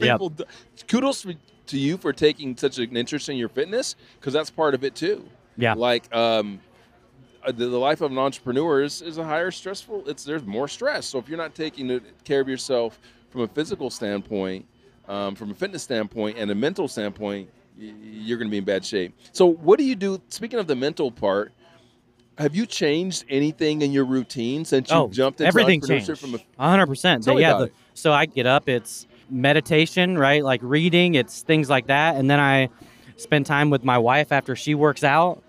People die. Kudos to you for taking such an interest in your fitness, because that's part of it too. Yeah. Like, the life of an entrepreneur is a higher stressful. There's more stress. So if you're not taking care of yourself from a physical standpoint, from a fitness standpoint, and a mental standpoint, you're going to be in bad shape. So what do you do? Speaking of the mental part, have you changed anything in your routine since you jumped into entrepreneurship? Everything changed. 100%. So I get up. It's meditation, right? Like reading. It's things like that. And then I spend time with my wife after she works out.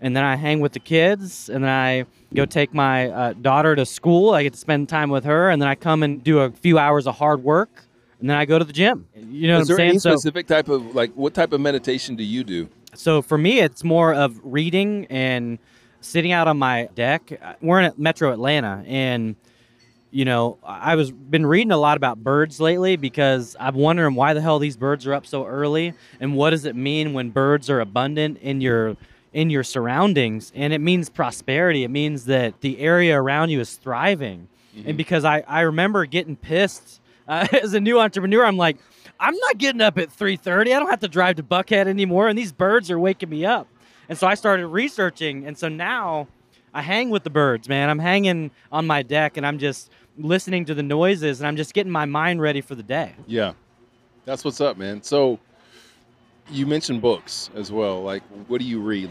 And then I hang with the kids, and then I go take my daughter to school. I get to spend time with her, and then I come and do a few hours of hard work, and then I go to the gym. You know what I'm saying? Is there any specific type of, what type of meditation do you do? So for me, it's more of reading and sitting out on my deck. We're in Metro Atlanta, and, I've been reading a lot about birds lately, because I'm wondering why the hell these birds are up so early, and what does it mean when birds are abundant in your surroundings. And it means prosperity. It means that the area around you is thriving. Mm-hmm. And because I remember getting pissed as a new entrepreneur, I'm like, I'm not getting up at 3:30. I don't have to drive to Buckhead anymore. And these birds are waking me up. And so I started researching. And so now I hang with the birds, man. I'm hanging on my deck and I'm just listening to the noises and I'm just getting my mind ready for the day. Yeah. That's what's up, man. So you mentioned books as well. Like, what do you read?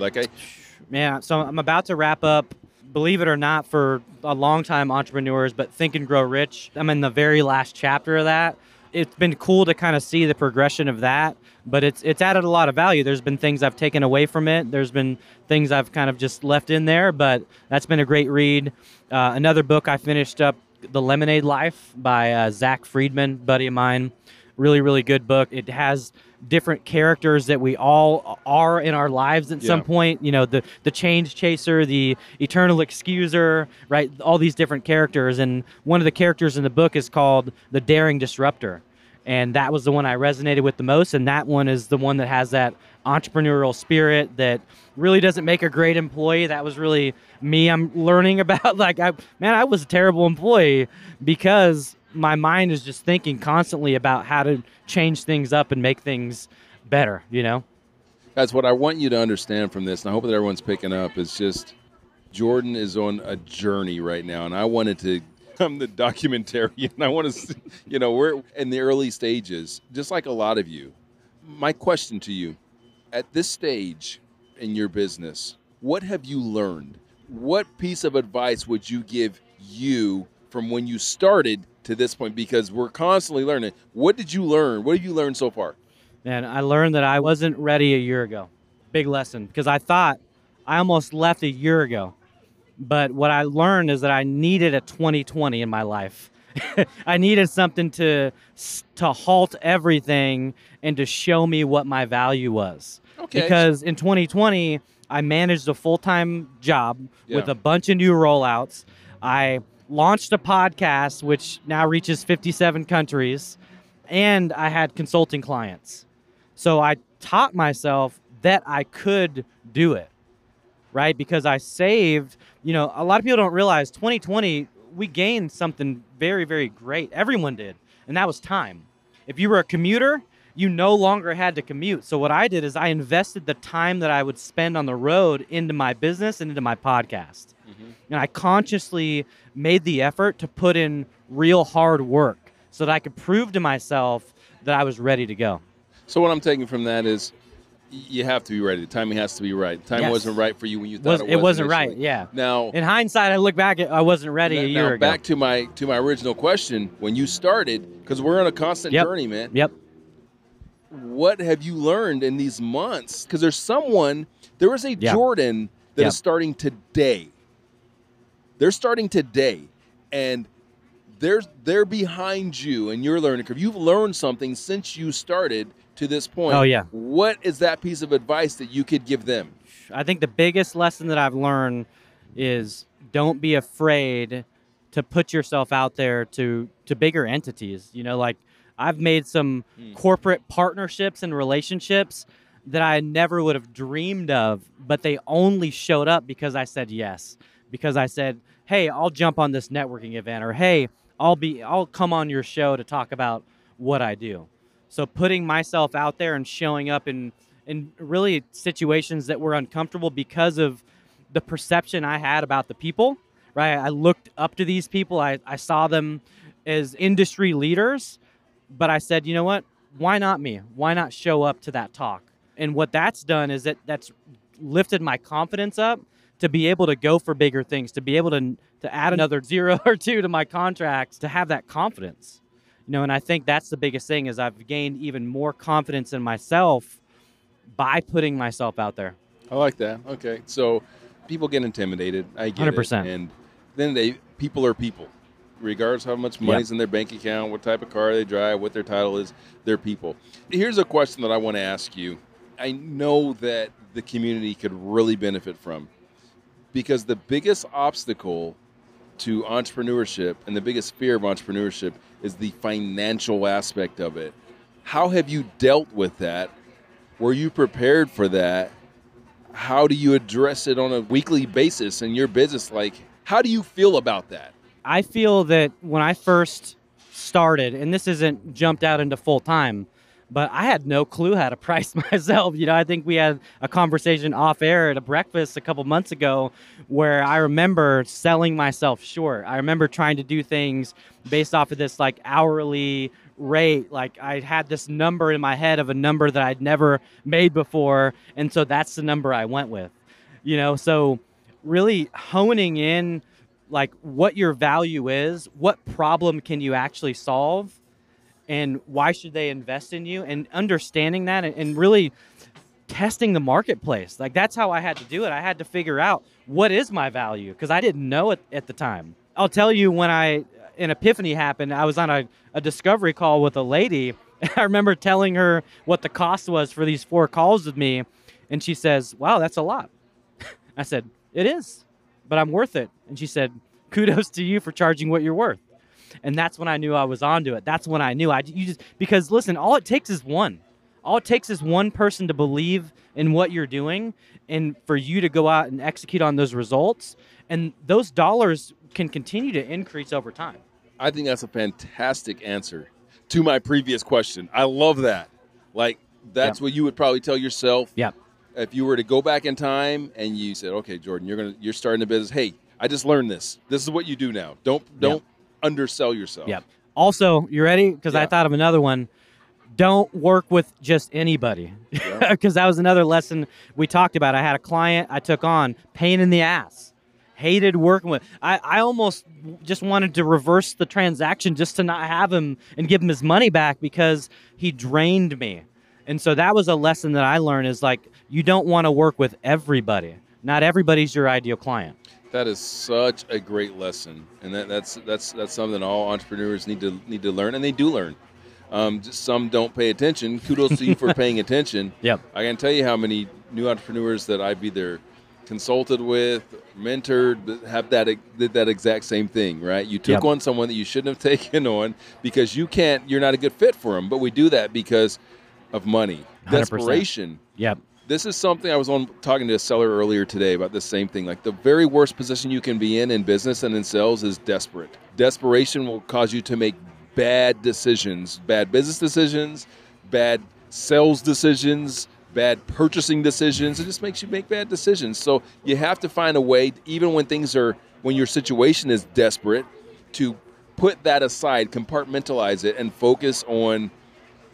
So I'm about to wrap up, believe it or not, for a long time entrepreneurs, but Think and Grow Rich. I'm in the very last chapter of that. It's been cool to kind of see the progression of that, but it's added a lot of value. There's been things I've taken away from it. There's been things I've kind of just left in there, but that's been a great read. Another book I finished up, The Lemonade Life by Zach Friedman, buddy of mine. Really, really good book. It has different characters that we all are in our lives at some point. The change chaser, the eternal excuser, right? All these different characters. And one of the characters in the book is called the Daring Disruptor. And that was the one I resonated with the most. And that one is the one that has that entrepreneurial spirit that really doesn't make a great employee. That was really me. I'm learning about I was a terrible employee because my mind is just thinking constantly about how to change things up and make things better, That's what I want you to understand from this, and I hope that everyone's picking up. It's just Jordan is on a journey right now, and I'm the documentarian. I want to, we're in the early stages, just like a lot of you. My question to you, at this stage in your business, what have you learned? What piece of advice would you give you from when you started to this point, because we're constantly learning? What did you learn? What have you learned so far? And I learned that I wasn't ready a year ago. Big lesson, because I thought I almost left a year ago. But what I learned is that I needed a 2020 in my life. I needed something to halt everything and to show me what my value was. Okay. Because in 2020, I managed a full-time job with a bunch of new rollouts. I launched a podcast, which now reaches 57 countries, and I had consulting clients. So I taught myself that I could do it, right? Because I saved, you know, a lot of people don't realize 2020, we gained something very, very great. Everyone did. And that was time. If you were a commuter, you no longer had to commute. So what I did is I invested the time that I would spend on the road into my business and into my podcast. Mm-hmm. And I consciously made the effort to put in real hard work so that I could prove to myself that I was ready to go. So what I'm taking from that is you have to be ready. The timing has to be right. The timing wasn't right for you when you thought it was. It wasn't initially. Right, yeah. Now, in hindsight, I look back at I wasn't ready a year ago. Now, back to my original question. When you started, because we're on a constant journey, man. Yep. What have you learned in these months? Because there is a Jordan that is starting today. They're starting today, and they're behind you in your learning curve. You've learned something since you started to this point. Oh, yeah. What is that piece of advice that you could give them? I think the biggest lesson that I've learned is don't be afraid to put yourself out there to bigger entities. You know, like, I've made some corporate partnerships and relationships that I never would have dreamed of, but they only showed up because I said yes. Because I said, hey, I'll jump on this networking event, or hey, I'll come on your show to talk about what I do. So putting myself out there and showing up in really situations that were uncomfortable because of the perception I had about the people, right? I looked up to these people. I saw them as industry leaders. But I said, you know what? Why not me? Why not show up to that talk? And what that's done is that's lifted my confidence up to be able to go for bigger things, to be able to add another zero or two to my contracts, to have that confidence. You know, and I think that's the biggest thing is I've gained even more confidence in myself by putting myself out there. I like that. Okay. So people get intimidated. I get 100%. It. And then people are people. Regardless of how much money's in their bank account, what type of car they drive, what their title is, they're people. Here's a question that I want to ask you. I know that the community could really benefit from, because the biggest obstacle to entrepreneurship and the biggest fear of entrepreneurship is the financial aspect of it. How have you dealt with that? Were you prepared for that? How do you address it on a weekly basis in your business? Like, how do you feel about that? I feel that when I first started, and this isn't jumped out into full time, but I had no clue how to price myself. You know, I think we had a conversation off air at a breakfast a couple months ago where I remember selling myself short. I remember trying to do things based off of this like hourly rate. Like, I had this number in my head of a number that I'd never made before. And so that's the number I went with, you know, so really honing in like what your value is, what problem can you actually solve, and why should they invest in you, and understanding that and really testing the marketplace. Like, that's how I had to do it. I had to figure out what is my value, because I didn't know it at the time. I'll tell you, when an epiphany happened, I was on a discovery call with a lady. I remember telling her what the cost was for these 4 calls with me, and she says, wow, that's a lot. I said, it is, but I'm worth it. And she said, kudos to you for charging what you're worth. And that's when I knew I was onto it. That's when I knew because listen, all it takes is one. All it takes is one person to believe in what you're doing and for you to go out and execute on those results. And those dollars can continue to increase over time. I think that's a fantastic answer to my previous question. I love that. Like, that's what you would probably tell yourself. Yeah. If you were to go back in time and you said, okay, Jordan, you're starting a business. Hey, I just learned this. This is what you do now. Don't undersell yourself. Yep. Also, you ready? Because I thought of another one. Don't work with just anybody. Because that was another lesson we talked about. I had a client I took on, pain in the ass. Hated working with. I almost just wanted to reverse the transaction just to not have him and give him his money back, because he drained me. And so that was a lesson that I learned, is like, you don't want to work with everybody. Not everybody's your ideal client. That is such a great lesson. And that's something all entrepreneurs need to learn, and they do learn. Just some don't pay attention. Kudos to you for paying attention. Yep. I can tell you how many new entrepreneurs that I've either consulted with, mentored, did that exact same thing, right? You took yep. on someone that you shouldn't have taken on because you're not a good fit for them. But we do that because of money, 100%. Desperation. Yep. This is something I was talking to a seller earlier today about the same thing. Like, the very worst position you can be in business and in sales is desperate. Desperation will cause you to make bad decisions, bad business decisions, bad sales decisions, bad purchasing decisions. It just makes you make bad decisions. So you have to find a way, even when your situation is desperate, to put that aside, compartmentalize it, and focus on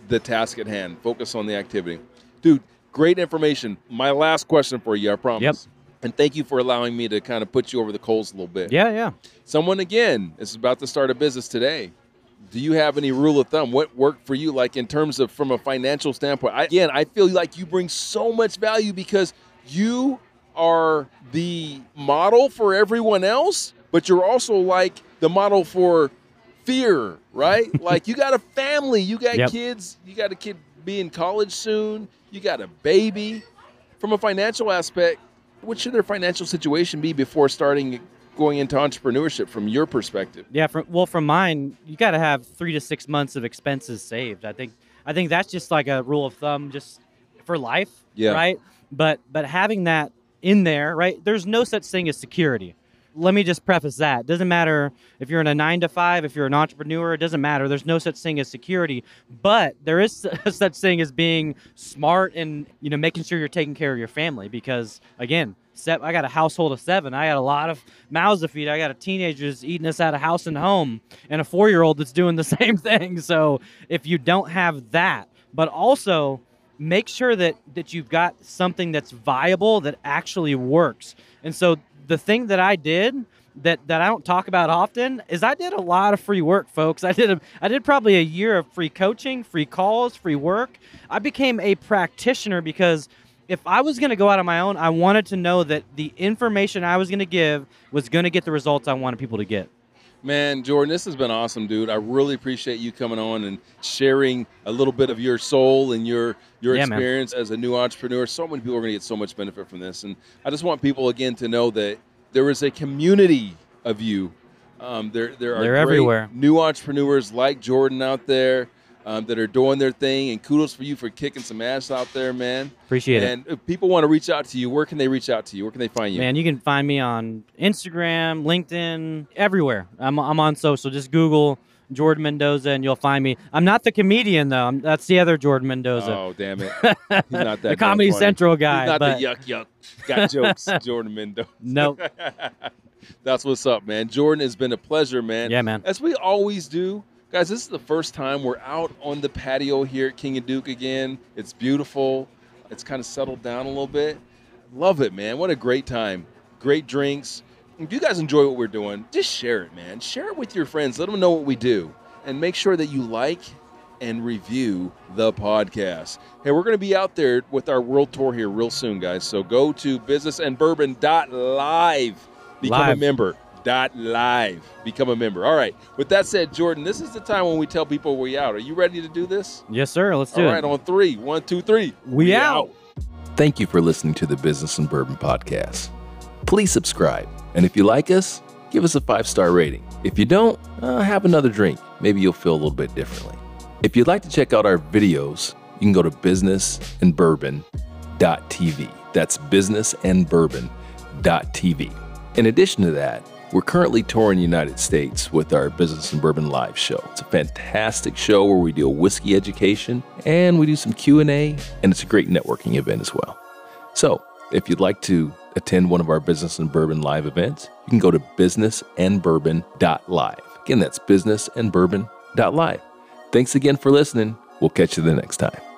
the task at hand. Focus on the activity. Dude, great information. My last question for you, I promise. Yep. And thank you for allowing me to kind of put you over the coals a little bit. Yeah, yeah. Someone, again, is about to start a business today. Do you have any rule of thumb? What worked for you, like, in terms of from a financial standpoint? I feel like you bring so much value because you are the model for everyone else, but you're also like the model for fear, right? Like, you got a family, you got yep. kids, you got a kid be in college soon, you got a baby. From a financial aspect, what should their financial situation be before going into entrepreneurship from your perspective? Yeah, from mine, you got to have 3 to 6 months of expenses saved. I think that's just like a rule of thumb just for life, yeah. right? But having that in there, right? There's no such thing as security. Let me just preface that. It doesn't matter if you're in a 9-to-5, if you're an entrepreneur, it doesn't matter. There's no such thing as security, but there is such thing as being smart and, you know, making sure you're taking care of your family, because, again, I got a household of 7. I got a lot of mouths to feed. I got a teenager that's eating us out of house and home, and a 4-year-old that's doing the same thing. So if you don't have that, but also make sure that you've got something that's viable, that actually works. And so the thing that I did that I don't talk about often is I did a lot of free work, folks. I did probably a year of free coaching, free calls, free work. I became a practitioner because if I was going to go out on my own, I wanted to know that the information I was going to give was going to get the results I wanted people to get. Man, Jordan, this has been awesome, dude. I really appreciate you coming on and sharing a little bit of your soul and your experience, man, as a new entrepreneur. So many people are going to get so much benefit from this. And I just want people, again, to know that there is a community of you. There are They're great everywhere. New entrepreneurs like Jordan out there that are doing their thing. And kudos for you for kicking some ass out there, man. Appreciate it. And if people want to reach out to you, where can they reach out to you? Where can they find you? Man, you can find me on Instagram, LinkedIn, everywhere. I'm on social. Just Google Jordan Mendoza and you'll find me. I'm not the comedian, though. That's the other Jordan Mendoza. Oh, damn it. He's not that the Comedy funny. Central guy. He's not the yuck got jokes, Jordan Mendoza. Nope. That's what's up, man. Jordan, has been a pleasure, man. Yeah, man. As we always do. Guys, this is the first time we're out on the patio here at King and Duke again. It's beautiful. It's kind of settled down a little bit. Love it, man. What a great time. Great drinks. If you guys enjoy what we're doing, just share it, man. Share it with your friends. Let them know what we do. And make sure that you like and review the podcast. Hey, we're going to be out there with our world tour here real soon, guys. So go to businessandbourbon.live. Become a member. .live. Become a member. All right. With that said, Jordan, this is the time when we tell people we're out. Are you ready to do this? Yes, sir. Let's do it. All right. On 3. 1, 2, 3. We out. Thank you for listening to the Business and Bourbon Podcast. Please subscribe. And if you like us, give us a 5-star rating. If you don't, have another drink. Maybe you'll feel a little bit differently. If you'd like to check out our videos, you can go to businessandbourbon.tv. That's businessandbourbon.tv. In addition to that, we're currently touring the United States with our Business and Bourbon Live show. It's a fantastic show where we do whiskey education and we do some Q&A, and it's a great networking event as well. So if you'd like to attend one of our Business and Bourbon Live events, you can go to businessandbourbon.live. Again, that's businessandbourbon.live. Thanks again for listening. We'll catch you the next time.